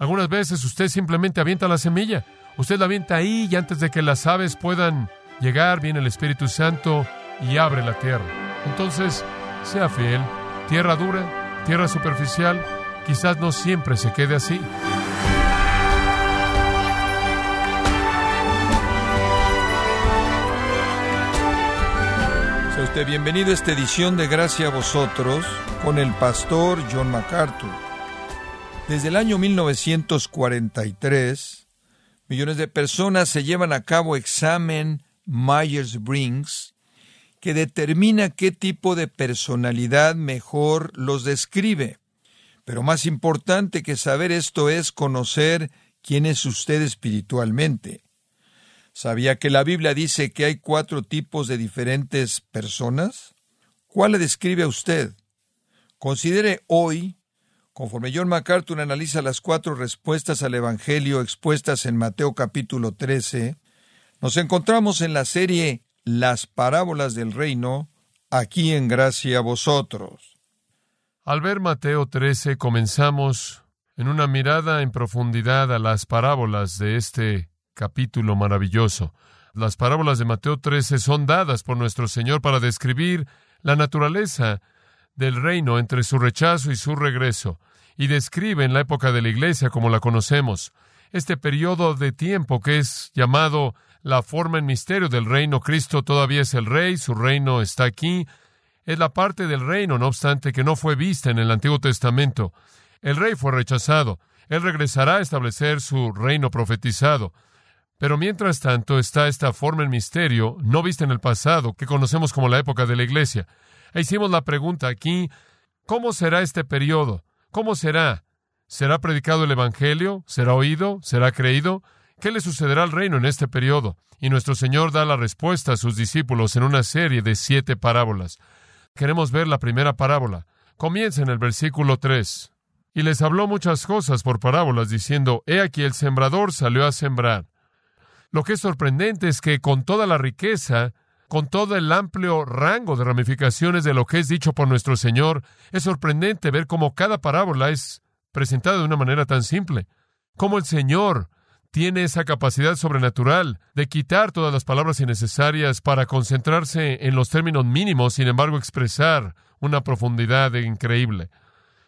Algunas veces usted simplemente avienta la semilla. Usted la avienta ahí y antes de que las aves puedan llegar, viene el Espíritu Santo y abre la tierra. Entonces, sea fiel. Tierra dura, tierra superficial, quizás no siempre se quede así. Sea usted bienvenido a esta edición de Gracia a Vosotros con el pastor John MacArthur. Desde el año 1943, millones de personas se llevan a cabo examen Myers-Briggs que determina qué tipo de personalidad mejor los describe. Pero más importante que saber esto es conocer quién es usted espiritualmente. ¿Sabía que la Biblia dice que hay 4 tipos de diferentes personas? ¿Cuál le describe a usted? Considere hoy, conforme John MacArthur analiza las 4 respuestas al Evangelio expuestas en Mateo capítulo 13, nos encontramos en la serie Las Parábolas del Reino, aquí en Gracia a Vosotros. Al ver Mateo 13, comenzamos en una mirada en profundidad a las parábolas de este capítulo maravilloso. Las parábolas de Mateo 13 son dadas por nuestro Señor para describir la naturaleza del reino entre su rechazo y su regreso, y describen la época de la Iglesia como la conocemos. Este periodo de tiempo que es llamado la forma en misterio del reino, Cristo todavía es el Rey, su reino está aquí, es la parte del reino, no obstante, que no fue vista en el Antiguo Testamento. El Rey fue rechazado, Él regresará a establecer su reino profetizado. Pero mientras tanto está esta forma en misterio, no vista en el pasado, que conocemos como la época de la Iglesia. E hicimos la pregunta aquí, ¿cómo será este periodo? ¿Cómo será? ¿Será predicado el Evangelio? ¿Será oído? ¿Será creído? ¿Qué le sucederá al reino en este periodo? Y nuestro Señor da la respuesta a sus discípulos en una serie de 7 parábolas. Queremos ver la primera parábola. Comienza en el versículo 3. Y les habló muchas cosas por parábolas, diciendo, «He aquí el sembrador salió a sembrar». Lo que es sorprendente es que con toda la riqueza, con todo el amplio rango de ramificaciones de lo que es dicho por nuestro Señor, es sorprendente ver cómo cada parábola es presentada de una manera tan simple. Cómo el Señor tiene esa capacidad sobrenatural de quitar todas las palabras innecesarias para concentrarse en los términos mínimos, sin embargo expresar una profundidad increíble.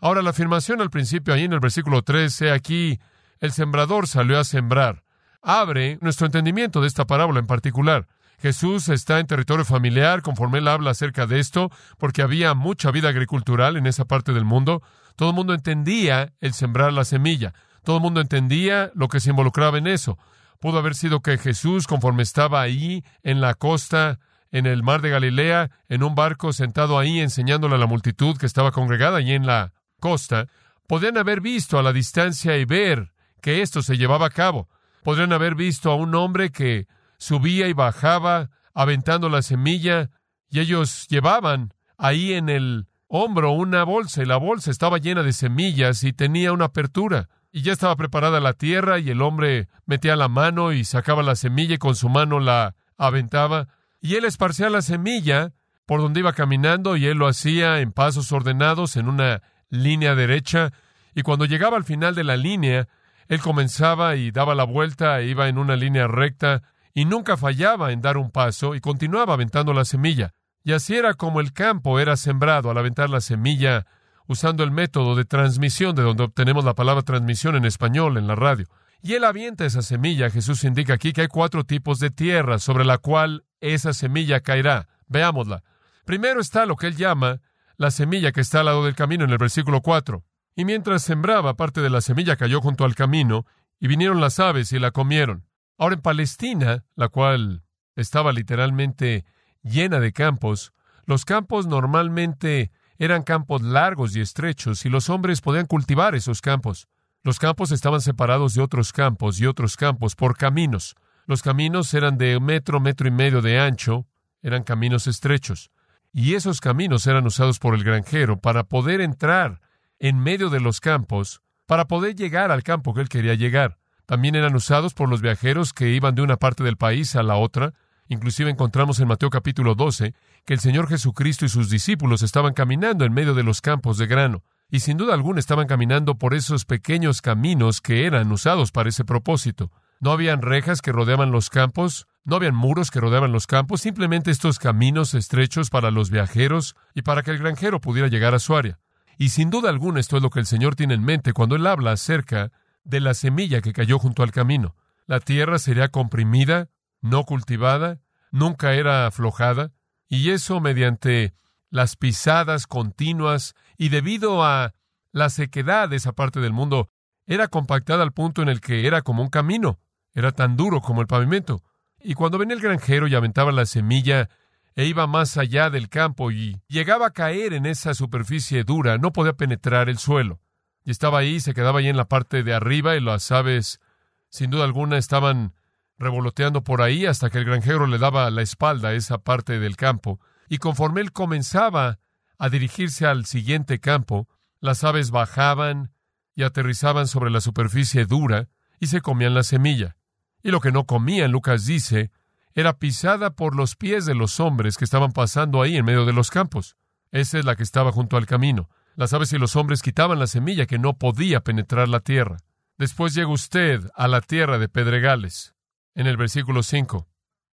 Ahora, la afirmación al principio, ahí en el versículo 13, aquí, el sembrador salió a sembrar, abre nuestro entendimiento de esta parábola en particular. Jesús está en territorio familiar, conforme Él habla acerca de esto, porque había mucha vida agricultural en esa parte del mundo. Todo el mundo entendía el sembrar la semilla. Todo el mundo entendía lo que se involucraba en eso. Pudo haber sido que Jesús, conforme estaba ahí, en la costa, en el mar de Galilea, en un barco, sentado ahí, enseñándole a la multitud que estaba congregada allí en la costa, podrían haber visto a la distancia y ver que esto se llevaba a cabo. Podrían haber visto a un hombre que subía y bajaba, aventando la semilla, y ellos llevaban ahí en el hombro una bolsa, y la bolsa estaba llena de semillas y tenía una apertura, y ya estaba preparada la tierra, y el hombre metía la mano y sacaba la semilla, y con su mano la aventaba, y él esparcía la semilla por donde iba caminando, y él lo hacía en pasos ordenados, en una línea derecha, y cuando llegaba al final de la línea, él comenzaba y daba la vuelta, e iba en una línea recta, y nunca fallaba en dar un paso, y continuaba aventando la semilla. Y así era como el campo era sembrado al aventar la semilla, usando el método de transmisión, de donde obtenemos la palabra transmisión en español, en la radio. Y él avienta esa semilla. Jesús indica aquí que hay 4 tipos de tierra sobre la cual esa semilla caerá. Veámosla. Primero está lo que él llama la semilla que está al lado del camino, en el versículo 4. Y mientras sembraba, parte de la semilla cayó junto al camino, y vinieron las aves y la comieron. Ahora, en Palestina, la cual estaba literalmente llena de campos, los campos normalmente eran campos largos y estrechos, y los hombres podían cultivar esos campos. Los campos estaban separados de otros campos y otros campos por caminos. Los caminos eran de 1 metro, 1,5 metros de ancho, eran caminos estrechos. Y esos caminos eran usados por el granjero para poder entrar en medio de los campos, para poder llegar al campo que él quería llegar. También eran usados por los viajeros que iban de una parte del país a la otra. Inclusive encontramos en Mateo capítulo 12 que el Señor Jesucristo y sus discípulos estaban caminando en medio de los campos de grano. y sin duda alguna estaban caminando por esos pequeños caminos que eran usados para ese propósito. No habían rejas que rodeaban los campos, no habían muros que rodeaban los campos, simplemente estos caminos estrechos para los viajeros y para que el granjero pudiera llegar a su área. Y sin duda alguna esto es lo que el Señor tiene en mente cuando Él habla acerca de la semilla que cayó junto al camino. La tierra sería comprimida, no cultivada, nunca era aflojada, y eso mediante las pisadas continuas y debido a la sequedad de esa parte del mundo, era compactada al punto en el que era como un camino, era tan duro como el pavimento. Y cuando venía el granjero y aventaba la semilla e iba más allá del campo y llegaba a caer en esa superficie dura, no podía penetrar el suelo. Y estaba ahí, se quedaba ahí en la parte de arriba y las aves, sin duda alguna, estaban revoloteando por ahí hasta que el granjero le daba la espalda a esa parte del campo. Y conforme él comenzaba a dirigirse al siguiente campo, las aves bajaban y aterrizaban sobre la superficie dura y se comían la semilla. Y lo que no comían, Lucas dice, era pisada por los pies de los hombres que estaban pasando ahí en medio de los campos. Esa es la que estaba junto al camino. Las aves y los hombres quitaban la semilla que no podía penetrar la tierra. Después llega usted a la tierra de pedregales, en el versículo 5.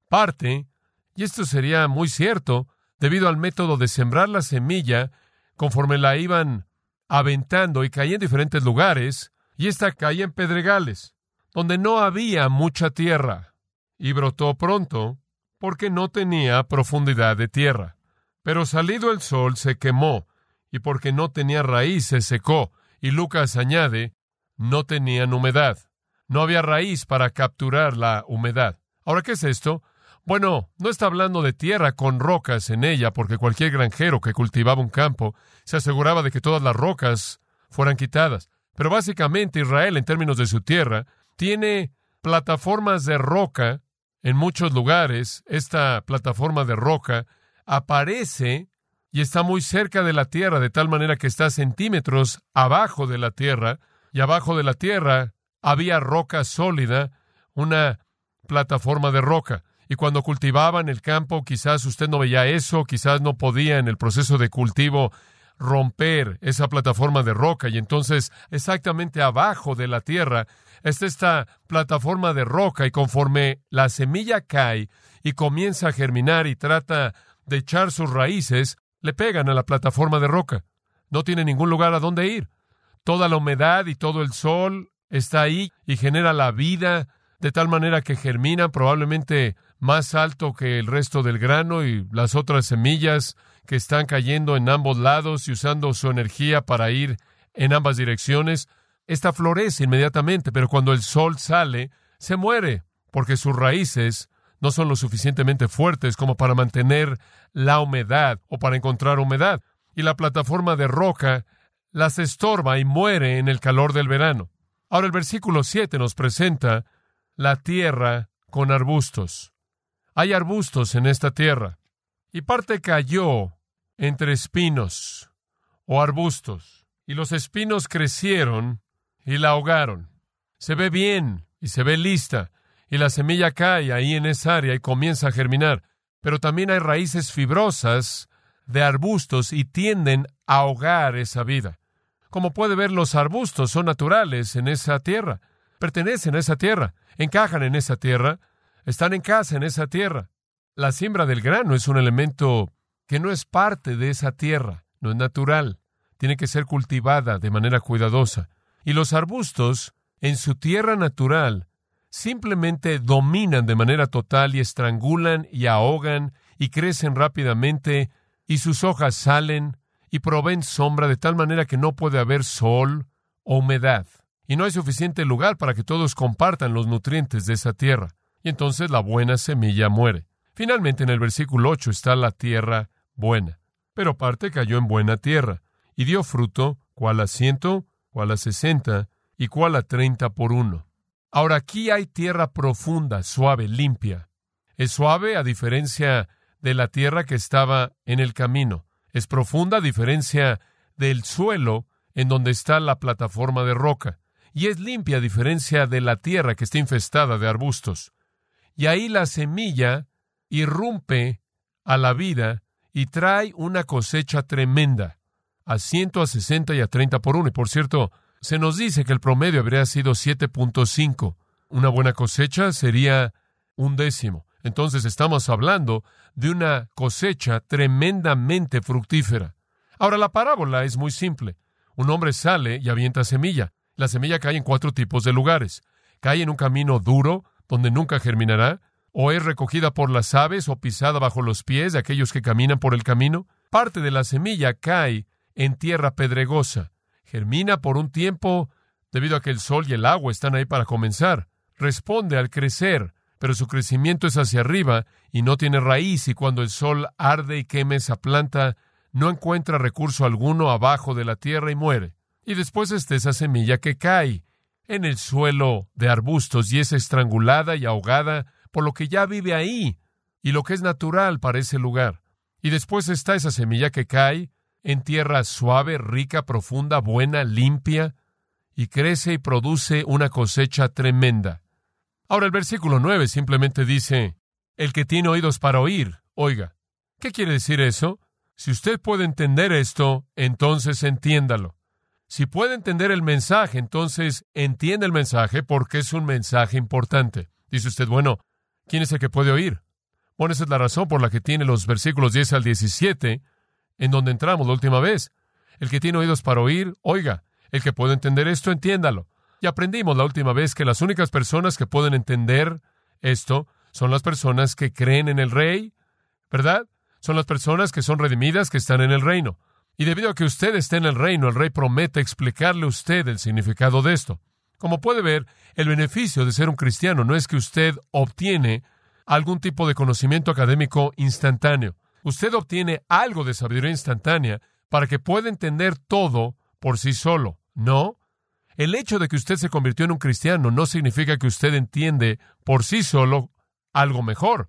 Parte, y esto sería muy cierto, debido al método de sembrar la semilla, conforme la iban aventando y caía en diferentes lugares, y esta caía en pedregales, donde no había mucha tierra, y brotó pronto, porque no tenía profundidad de tierra. Pero salido el sol se quemó, y porque no tenía raíz se secó, y Lucas añade, no tenían humedad. No había raíz para capturar la humedad. ¿Ahora qué es esto? Bueno, no está hablando de tierra con rocas en ella, porque cualquier granjero que cultivaba un campo se aseguraba de que todas las rocas fueran quitadas. Pero básicamente Israel, en términos de su tierra, tiene plataformas de roca en muchos lugares. Esta plataforma de roca aparece y está muy cerca de la tierra, de tal manera que está centímetros abajo de la tierra, y abajo de la tierra había roca sólida, una plataforma de roca. Y cuando cultivaban el campo, quizás usted no veía eso, quizás no podía en el proceso de cultivo romper esa plataforma de roca. Y entonces, exactamente abajo de la tierra, está esta plataforma de roca, y conforme la semilla cae y comienza a germinar y trata de echar sus raíces, le pegan a la plataforma de roca. No tiene ningún lugar a donde ir. Toda la humedad y todo el sol está ahí y genera la vida, de tal manera que germina probablemente más alto que el resto del grano y las otras semillas que están cayendo en ambos lados y usando su energía para ir en ambas direcciones. Esta florece inmediatamente, pero cuando el sol sale, se muere, porque sus raíces no son lo suficientemente fuertes como para mantener la humedad o para encontrar humedad. Y la plataforma de roca las estorba y muere en el calor del verano. Ahora el versículo 7 nos presenta la tierra con arbustos. Hay arbustos en esta tierra, y parte cayó entre espinos o arbustos, y los espinos crecieron y la ahogaron. Se ve bien y se ve lista, y la semilla cae ahí en esa área y comienza a germinar, pero también hay raíces fibrosas de arbustos y tienden a ahogar esa vida. Como puede ver, los arbustos son naturales en esa tierra, pertenecen a esa tierra, encajan en esa tierra, están en casa en esa tierra. La siembra del grano es un elemento que no es parte de esa tierra, no es natural. Tiene que ser cultivada de manera cuidadosa. Y los arbustos, en su tierra natural, simplemente dominan de manera total y estrangulan y ahogan y crecen rápidamente y sus hojas salen y proveen sombra de tal manera que no puede haber sol o humedad. Y no hay suficiente lugar para que todos compartan los nutrientes de esa tierra. Y entonces la buena semilla muere. Finalmente, en el versículo 8 está la tierra buena. Pero parte cayó en buena tierra, y dio fruto, cual a 100, cual a 60, y cual a 30 por 1. Ahora, aquí hay tierra profunda, suave, limpia. Es suave a diferencia de la tierra que estaba en el camino. Es profunda a diferencia del suelo en donde está la plataforma de roca. Y es limpia a diferencia de la tierra que está infestada de arbustos. Y ahí la semilla irrumpe a la vida y trae una cosecha tremenda. a 160 y a 30 por 1. Y por cierto, se nos dice que el promedio habría sido 7.5. Una buena cosecha sería 1/10. Entonces estamos hablando de una cosecha tremendamente fructífera. Ahora, la parábola es muy simple. Un hombre sale y avienta semilla. La semilla cae en 4 tipos de lugares. Cae en un camino duro, donde nunca germinará, o es recogida por las aves, o pisada bajo los pies de aquellos que caminan por el camino. Parte de la semilla cae en tierra pedregosa. Germina por un tiempo, debido a que el sol y el agua están ahí para comenzar. Responde al crecer, pero su crecimiento es hacia arriba y no tiene raíz, y cuando el sol arde y queme esa planta, no encuentra recurso alguno abajo de la tierra y muere. Y después está esa semilla que cae en el suelo de arbustos y es estrangulada y ahogada, por lo que ya vive ahí y lo que es natural para ese lugar. Y después está esa semilla que cae en tierra suave, rica, profunda, buena, limpia, y crece y produce una cosecha tremenda. Ahora, el versículo 9 simplemente dice, el que tiene oídos para oír, oiga. ¿Qué quiere decir eso? Si usted puede entender esto, entonces entiéndalo. Si puede entender el mensaje, entonces entiende el mensaje, porque es un mensaje importante. Dice usted, bueno, ¿quién es el que puede oír? Bueno, esa es la razón por la que tiene los versículos 10 al 17, en donde entramos la última vez. El que tiene oídos para oír, oiga. El que puede entender esto, entiéndalo. Y aprendimos la última vez que las únicas personas que pueden entender esto son las personas que creen en el Rey, ¿verdad? Son las personas que son redimidas, que están en el reino. Y debido a que usted esté en el reino, el Rey promete explicarle a usted el significado de esto. Como puede ver, el beneficio de ser un cristiano no es que usted obtiene algún tipo de conocimiento académico instantáneo. Usted obtiene algo de sabiduría instantánea para que pueda entender todo por sí solo. No. El hecho de que usted se convirtió en un cristiano no significa que usted entiende por sí solo algo mejor.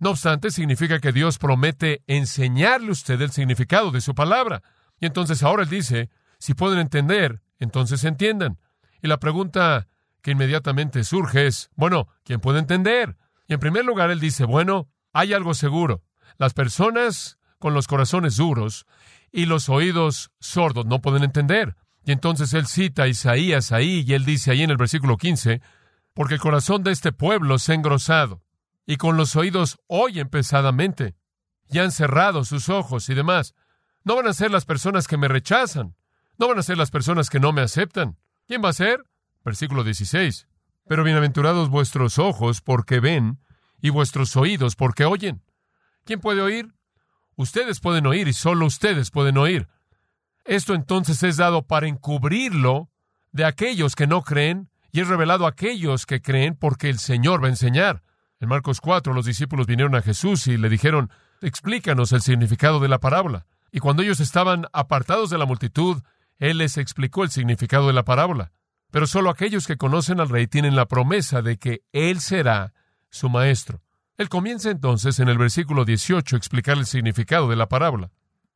No obstante, significa que Dios promete enseñarle a usted el significado de su palabra. Y entonces ahora Él dice, si pueden entender, entonces entiendan. Y la pregunta que inmediatamente surge es, bueno, ¿quién puede entender? Y en primer lugar, Él dice, bueno, hay algo seguro. Las personas con los corazones duros y los oídos sordos no pueden entender. Y entonces Él cita a Isaías ahí, y Él dice ahí en el versículo 15, porque el corazón de este pueblo se ha engrosado, y con los oídos oyen pesadamente, y han cerrado sus ojos y demás. No van a ser las personas que me rechazan. No van a ser las personas que no me aceptan. ¿Quién va a ser? Versículo 16. Pero bienaventurados vuestros ojos porque ven, y vuestros oídos porque oyen. ¿Quién puede oír? Ustedes pueden oír, y solo ustedes pueden oír. Esto entonces es dado para encubrirlo de aquellos que no creen, y es revelado a aquellos que creen, porque el Señor va a enseñar. En Marcos 4, los discípulos vinieron a Jesús y le dijeron, explícanos el significado de la parábola. Y cuando ellos estaban apartados de la multitud, Él les explicó el significado de la parábola. Pero solo aquellos que conocen al Rey tienen la promesa de que Él será su maestro. Él comienza entonces en el versículo 18 a explicar el significado de la parábola.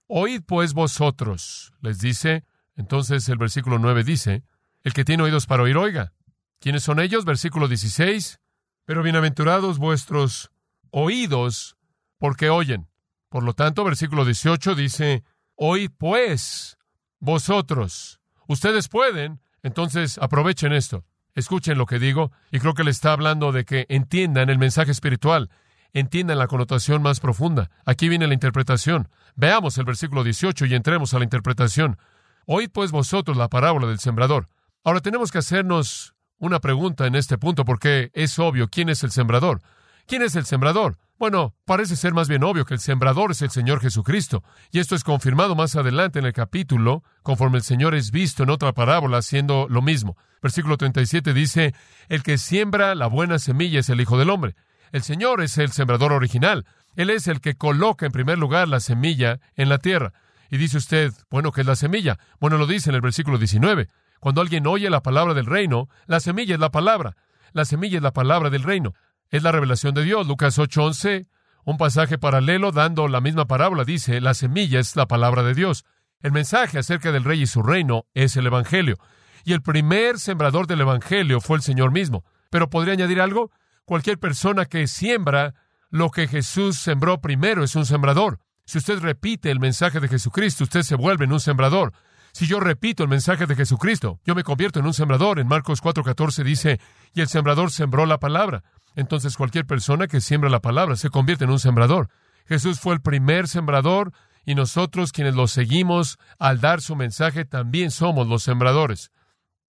Oíd pues vosotros, les dice. Entonces el versículo 9 dice, el que tiene oídos para oír, oiga. ¿Quiénes son ellos? Versículo 16. Pero bienaventurados vuestros oídos, porque oyen. Por lo tanto, versículo 18 dice, oíd pues vosotros. Ustedes pueden, entonces aprovechen esto. Escuchen lo que digo, y creo que le está hablando de que entiendan el mensaje espiritual, entiendan la connotación más profunda. Aquí viene la interpretación. Veamos el versículo 18 y entremos a la interpretación. Oíd pues vosotros la parábola del sembrador. Ahora tenemos que hacernos una pregunta en este punto, porque es obvio, ¿quién es el sembrador? ¿Quién es el sembrador? Bueno, parece ser más bien obvio que el sembrador es el Señor Jesucristo. Y esto es confirmado más adelante en el capítulo, conforme el Señor es visto en otra parábola haciendo lo mismo. Versículo 37 dice, el que siembra la buena semilla es el Hijo del Hombre. El Señor es el sembrador original. Él es el que coloca en primer lugar la semilla en la tierra. Y dice usted, bueno, ¿qué es la semilla? Bueno, lo dice en el versículo 19. Cuando alguien oye la palabra del reino, la semilla es la palabra. La semilla es la palabra del reino. Es la revelación de Dios. Lucas 8:11, un pasaje paralelo dando la misma parábola, dice, la semilla es la palabra de Dios. El mensaje acerca del Rey y su reino es el Evangelio. Y el primer sembrador del Evangelio fue el Señor mismo. Pero ¿podría añadir algo? Cualquier persona que siembra lo que Jesús sembró primero es un sembrador. Si usted repite el mensaje de Jesucristo, usted se vuelve en un sembrador. Si yo repito el mensaje de Jesucristo, yo me convierto en un sembrador. En Marcos 4:14 dice, y el sembrador sembró la palabra. Entonces cualquier persona que siembra la palabra se convierte en un sembrador. Jesús fue el primer sembrador y nosotros quienes lo seguimos al dar su mensaje también somos los sembradores.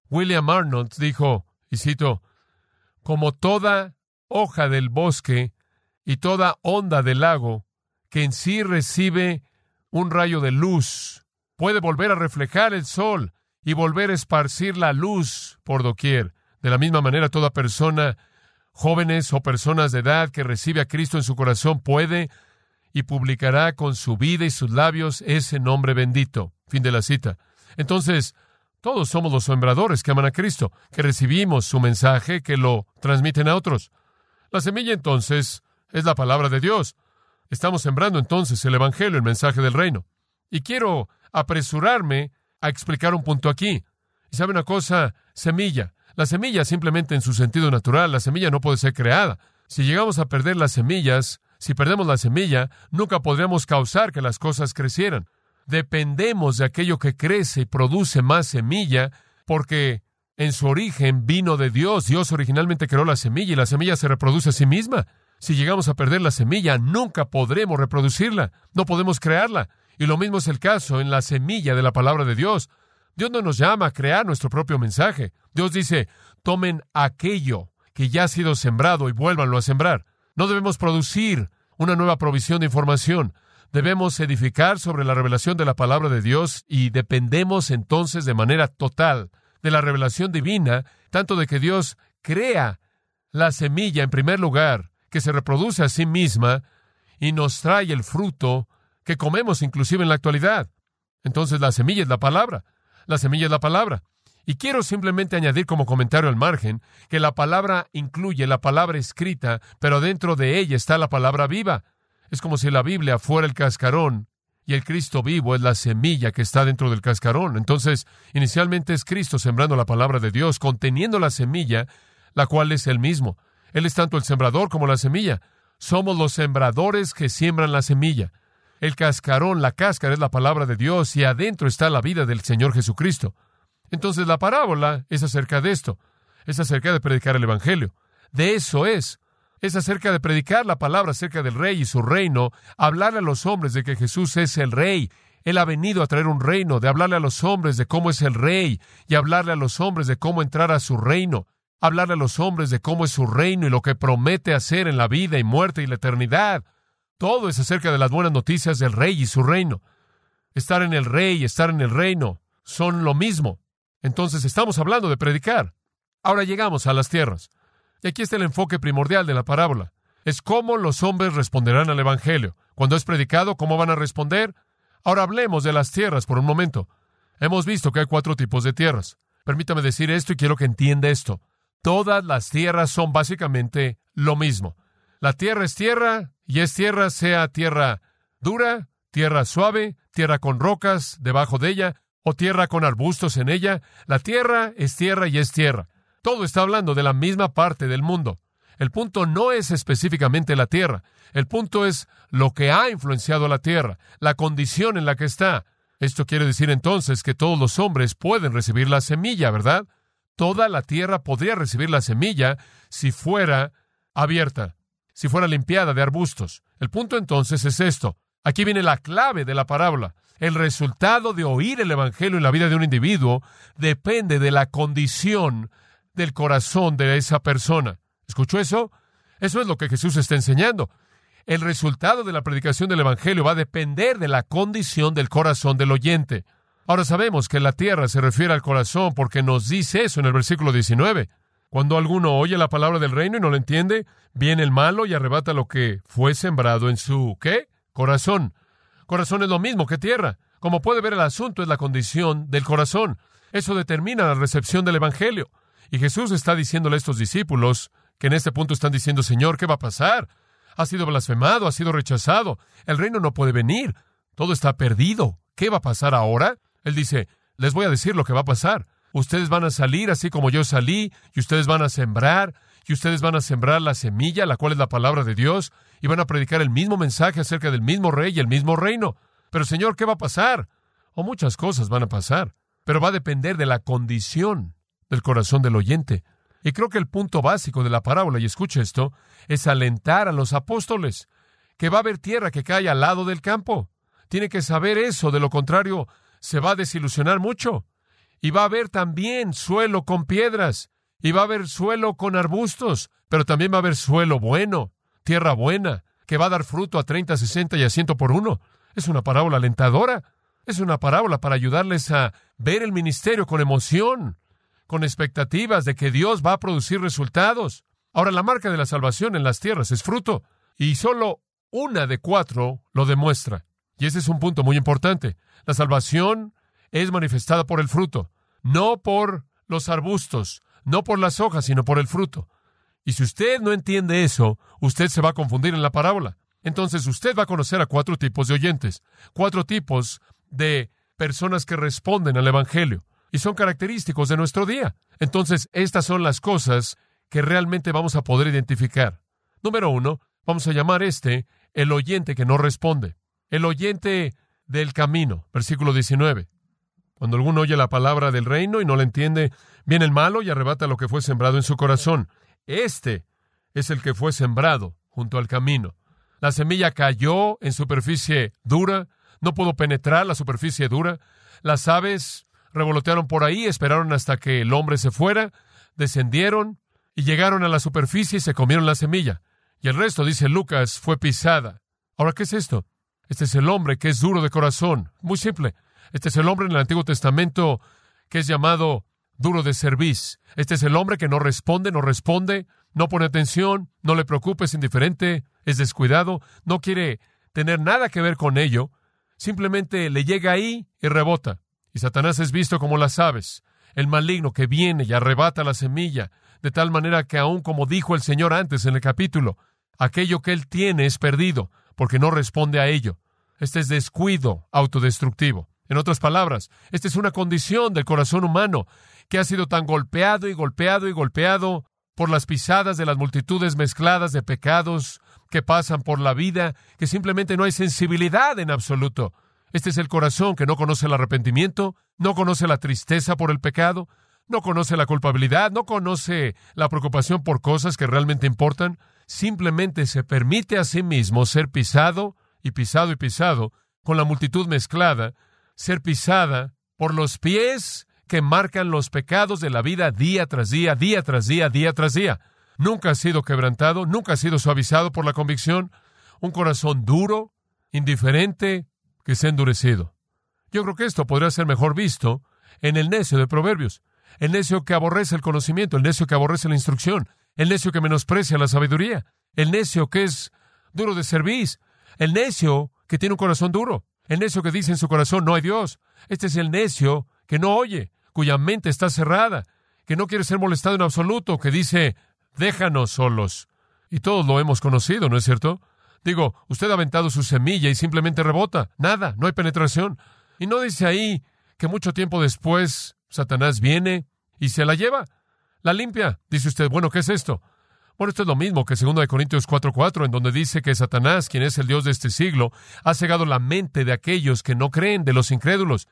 William Arnold dijo, y cito, como toda hoja del bosque y toda onda del lago que en sí recibe un rayo de luz, puede volver a reflejar el sol y volver a esparcir la luz por doquier. De la misma manera, toda persona, jóvenes o personas de edad que recibe a Cristo en su corazón, puede y publicará con su vida y sus labios ese nombre bendito. Fin de la cita. Entonces, todos somos los sembradores que aman a Cristo, que recibimos su mensaje, que lo transmiten a otros. La semilla, entonces, es la palabra de Dios. Estamos sembrando, entonces, el Evangelio, el mensaje del reino. Y quiero apresurarme a explicar un punto aquí. ¿Y sabe una cosa? Semilla. La semilla simplemente en su sentido natural, la semilla no puede ser creada. Si llegamos a perder las semillas, si perdemos la semilla, nunca podríamos causar que las cosas crecieran. Dependemos de aquello que crece y produce más semilla, porque en su origen vino de Dios. Dios originalmente creó la semilla y la semilla se reproduce a sí misma. Si llegamos a perder la semilla, nunca podremos reproducirla, no podemos crearla. Y lo mismo es el caso en la semilla de la palabra de Dios. Dios no nos llama a crear nuestro propio mensaje. Dios dice, tomen aquello que ya ha sido sembrado y vuélvanlo a sembrar. No debemos producir una nueva provisión de información. Debemos edificar sobre la revelación de la palabra de Dios y dependemos entonces de manera total de la revelación divina, tanto de que Dios crea la semilla en primer lugar, que se reproduce a sí misma y nos trae el fruto que comemos inclusive en la actualidad. Entonces la semilla es la palabra. La semilla es la palabra. Y quiero simplemente añadir como comentario al margen que la palabra incluye la palabra escrita, pero dentro de ella está la palabra viva. Es como si la Biblia fuera el cascarón y el Cristo vivo es la semilla que está dentro del cascarón. Entonces, inicialmente es Cristo sembrando la palabra de Dios, conteniendo la semilla, la cual es Él mismo. Él es tanto el sembrador como la semilla. Somos los sembradores que siembran la semilla. El cascarón, la cáscara, es la palabra de Dios y adentro está la vida del Señor Jesucristo. Entonces la parábola es acerca de esto. Es acerca de predicar el Evangelio. De eso es. Es acerca de predicar la palabra acerca del Rey y su reino, hablarle a los hombres de que Jesús es el Rey. Él ha venido a traer un reino, de hablarle a los hombres de cómo es el Rey y hablarle a los hombres de cómo entrar a su reino. Hablarle a los hombres de cómo es su reino y lo que promete hacer en la vida y muerte y la eternidad. Todo es acerca de las buenas noticias del Rey y su reino. Estar en el Rey y estar en el reino son lo mismo. Entonces estamos hablando de predicar. Ahora llegamos a las tierras. Y aquí está el enfoque primordial de la parábola. Es cómo los hombres responderán al Evangelio. Cuando es predicado, ¿cómo van a responder? Ahora hablemos de las tierras por un momento. Hemos visto que hay 4 tipos de tierras. Permítame decir esto y quiero que entienda esto. Todas las tierras son básicamente lo mismo. La tierra es tierra, y es tierra, sea tierra dura, tierra suave, tierra con rocas debajo de ella, o tierra con arbustos en ella. La tierra es tierra y es tierra. Todo está hablando de la misma parte del mundo. El punto no es específicamente la tierra. El punto es lo que ha influenciado a la tierra, la condición en la que está. Esto quiere decir entonces que todos los hombres pueden recibir la semilla, ¿verdad? Toda la tierra podría recibir la semilla si fuera abierta, si fuera limpiada de arbustos. El punto entonces es esto. Aquí viene la clave de la parábola. El resultado de oír el Evangelio en la vida de un individuo depende de la condición del corazón de esa persona. ¿Escuchó eso? Eso es lo que Jesús está enseñando. El resultado de la predicación del Evangelio va a depender de la condición del corazón del oyente. Ahora sabemos que la tierra se refiere al corazón porque nos dice eso en el versículo 19. Cuando alguno oye la palabra del reino y no la entiende, viene el malo y arrebata lo que fue sembrado en su, ¿qué? Corazón. Corazón es lo mismo que tierra. Como puede ver, el asunto es la condición del corazón. Eso determina la recepción del Evangelio. Y Jesús está diciéndole a estos discípulos, que en este punto están diciendo, Señor, ¿qué va a pasar? Ha sido blasfemado, ha sido rechazado. El reino no puede venir. Todo está perdido. ¿Qué va a pasar ahora? Él dice, les voy a decir lo que va a pasar. Ustedes van a salir así como yo salí, y ustedes van a sembrar la semilla, la cual es la palabra de Dios, Iban a predicar el mismo mensaje acerca del mismo rey y el mismo reino. Pero, Señor, ¿qué va a pasar? O muchas cosas van a pasar. Pero va a depender de la condición del corazón del oyente. Y creo que el punto básico de la parábola, y escuche esto, es alentar a los apóstoles, que va a haber tierra que cae al lado del campo. Tiene que saber eso, de lo contrario, se va a desilusionar mucho. Y va a haber también suelo con piedras, y va a haber suelo con arbustos, pero también va a haber suelo bueno, tierra buena, que va a dar fruto a 30, 60 y a 100 por uno. Es una parábola alentadora. Es una parábola para ayudarles a ver el ministerio con emoción, con expectativas de que Dios va a producir resultados. Ahora, la marca de la salvación en las tierras es fruto, y solo una de 4 lo demuestra. Y ese es un punto muy importante. La salvación es manifestada por el fruto, no por los arbustos, no por las hojas, sino por el fruto. Y si usted no entiende eso, usted se va a confundir en la parábola. Entonces, usted va a conocer a 4 tipos de oyentes, 4 tipos de personas que responden al Evangelio, y son característicos de nuestro día. Entonces, estas son las cosas que realmente vamos a poder identificar. Número 1, vamos a llamar el oyente que no responde, el oyente del camino, versículo 19. Cuando alguno oye la palabra del reino y no la entiende, viene el malo y arrebata lo que fue sembrado en su corazón. Este es el que fue sembrado junto al camino. La semilla cayó en superficie dura, no pudo penetrar la superficie dura. Las aves revolotearon por ahí, esperaron hasta que el hombre se fuera, descendieron y llegaron a la superficie y se comieron la semilla. Y el resto, dice Lucas, fue pisada. Ahora, ¿qué es esto? Este es el hombre que es duro de corazón. Muy simple. Este es el hombre en el Antiguo Testamento que es llamado duro de cerviz. Este es el hombre que no responde, no pone atención, no le preocupa, es indiferente, es descuidado, no quiere tener nada que ver con ello. Simplemente le llega ahí y rebota. Y Satanás es visto como las aves, el maligno que viene y arrebata la semilla, de tal manera que aún como dijo el Señor antes en el capítulo, aquello que él tiene es perdido, porque no responde a ello. Este es descuido autodestructivo. En otras palabras, esta es una condición del corazón humano que ha sido tan golpeado y golpeado y golpeado por las pisadas de las multitudes mezcladas de pecados que pasan por la vida, que simplemente no hay sensibilidad en absoluto. Este es el corazón que no conoce el arrepentimiento, no conoce la tristeza por el pecado, no conoce la culpabilidad, no conoce la preocupación por cosas que realmente importan. Simplemente se permite a sí mismo ser pisado y pisado y pisado con la multitud mezclada, ser pisada por los pies que marcan los pecados de la vida día tras día, día tras día, día tras día. Nunca ha sido quebrantado, nunca ha sido suavizado por la convicción. Un corazón duro, indiferente, que se ha endurecido. Yo creo que esto podría ser mejor visto en el necio de Proverbios. El necio que aborrece el conocimiento, el necio que aborrece la instrucción, el necio que menosprecia la sabiduría, el necio que es duro de cerviz, el necio que tiene un corazón duro, el necio que dice en su corazón, no hay Dios. Este es el necio que no oye, cuya mente está cerrada, que no quiere ser molestado en absoluto, que dice, déjanos solos. Y todos lo hemos conocido, ¿no es cierto? Digo, usted ha aventado su semilla y simplemente rebota. Nada, no hay penetración. Y no dice ahí que mucho tiempo después Satanás viene y se la lleva, la limpia. Dice usted, bueno, ¿qué es esto? Bueno, esto es lo mismo que 2 Corintios 4:4, en donde dice que Satanás, quien es el Dios de este siglo, ha cegado la mente de aquellos que no creen, de los incrédulos,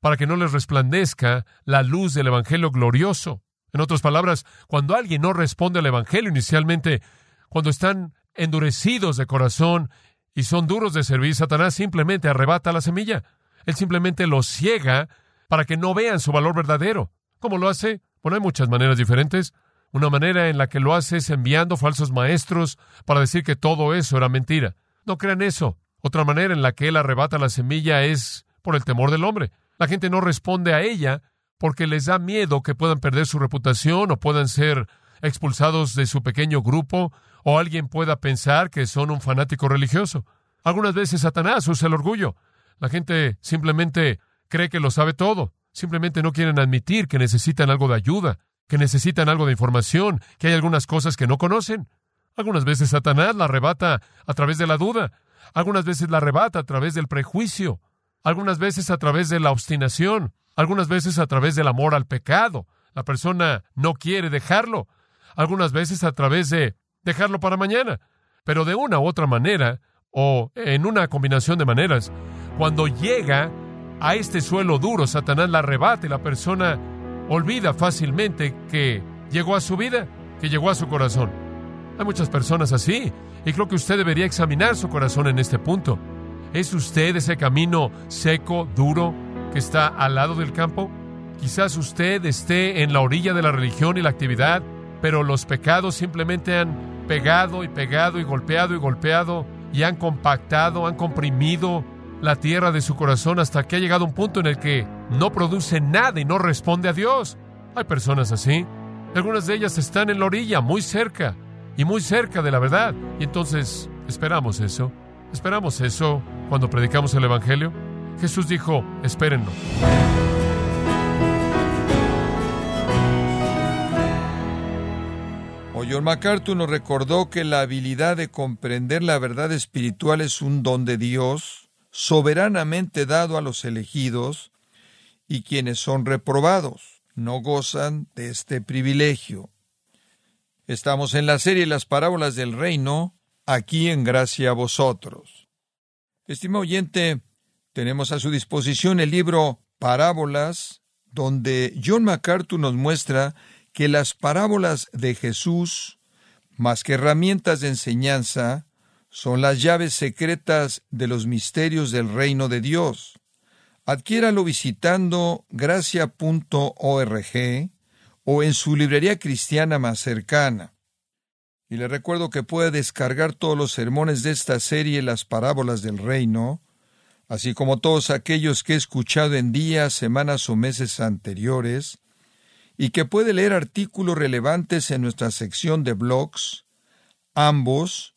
para que no les resplandezca la luz del Evangelio glorioso. En otras palabras, cuando alguien no responde al Evangelio inicialmente, cuando están endurecidos de corazón y son duros de servir, Satanás simplemente arrebata la semilla. Él simplemente los ciega para que no vean su valor verdadero. ¿Cómo lo hace? Bueno, hay muchas maneras diferentes. Una manera en la que lo hace es enviando falsos maestros para decir que todo eso era mentira. No crean eso. Otra manera en la que él arrebata la semilla es por el temor del hombre. La gente no responde a ella porque les da miedo que puedan perder su reputación o puedan ser expulsados de su pequeño grupo, o alguien pueda pensar que son un fanático religioso. Algunas veces Satanás usa el orgullo. La gente simplemente cree que lo sabe todo. Simplemente no quieren admitir que necesitan algo de ayuda, que necesitan algo de información, que hay algunas cosas que no conocen. Algunas veces Satanás la arrebata a través de la duda. Algunas veces la arrebata a través del prejuicio. Algunas veces a través de la obstinación. Algunas veces a través del amor al pecado. La persona no quiere dejarlo. Algunas veces a través de dejarlo para mañana. Pero de una u otra manera, o en una combinación de maneras, cuando llega a este suelo duro, Satanás la arrebata y la persona olvida fácilmente que llegó a su vida, que llegó a su corazón. Hay muchas personas así, y creo que usted debería examinar su corazón en este punto. ¿Es usted ese camino seco, duro, que está al lado del campo? Quizás usted esté en la orilla de la religión y la actividad, pero los pecados simplemente han pegado y pegado y golpeado y golpeado y han compactado, han comprimido la tierra de su corazón hasta que ha llegado un punto en el que no produce nada y no responde a Dios. Hay personas así. Algunas de ellas están en la orilla, muy cerca, y muy cerca de la verdad. Y entonces esperamos eso. Esperamos eso cuando predicamos el Evangelio. Jesús dijo, espérenlo. John MacArthur nos recordó que la habilidad de comprender la verdad espiritual es un don de Dios, soberanamente dado a los elegidos, y quienes son reprobados no gozan de este privilegio. Estamos en la serie Las Parábolas del Reino, aquí en Gracia a Vosotros. Estimado oyente, tenemos a su disposición el libro Parábolas, donde John MacArthur nos muestra que las parábolas de Jesús, más que herramientas de enseñanza, son las llaves secretas de los misterios del reino de Dios. Adquiéralo visitando gracia.org o en su librería cristiana más cercana. Y le recuerdo que puede descargar todos los sermones de esta serie Las Parábolas del Reino, así como todos aquellos que he escuchado en días, semanas o meses anteriores, y que puede leer artículos relevantes en nuestra sección de blogs, ambos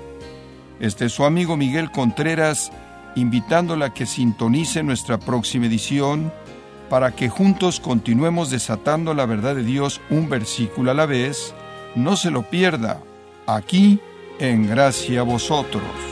Este es su amigo Miguel Contreras, invitándola a que sintonice nuestra próxima edición para que juntos continuemos desatando la verdad de Dios un versículo a la vez. No se lo pierda, aquí en Gracia a Vosotros.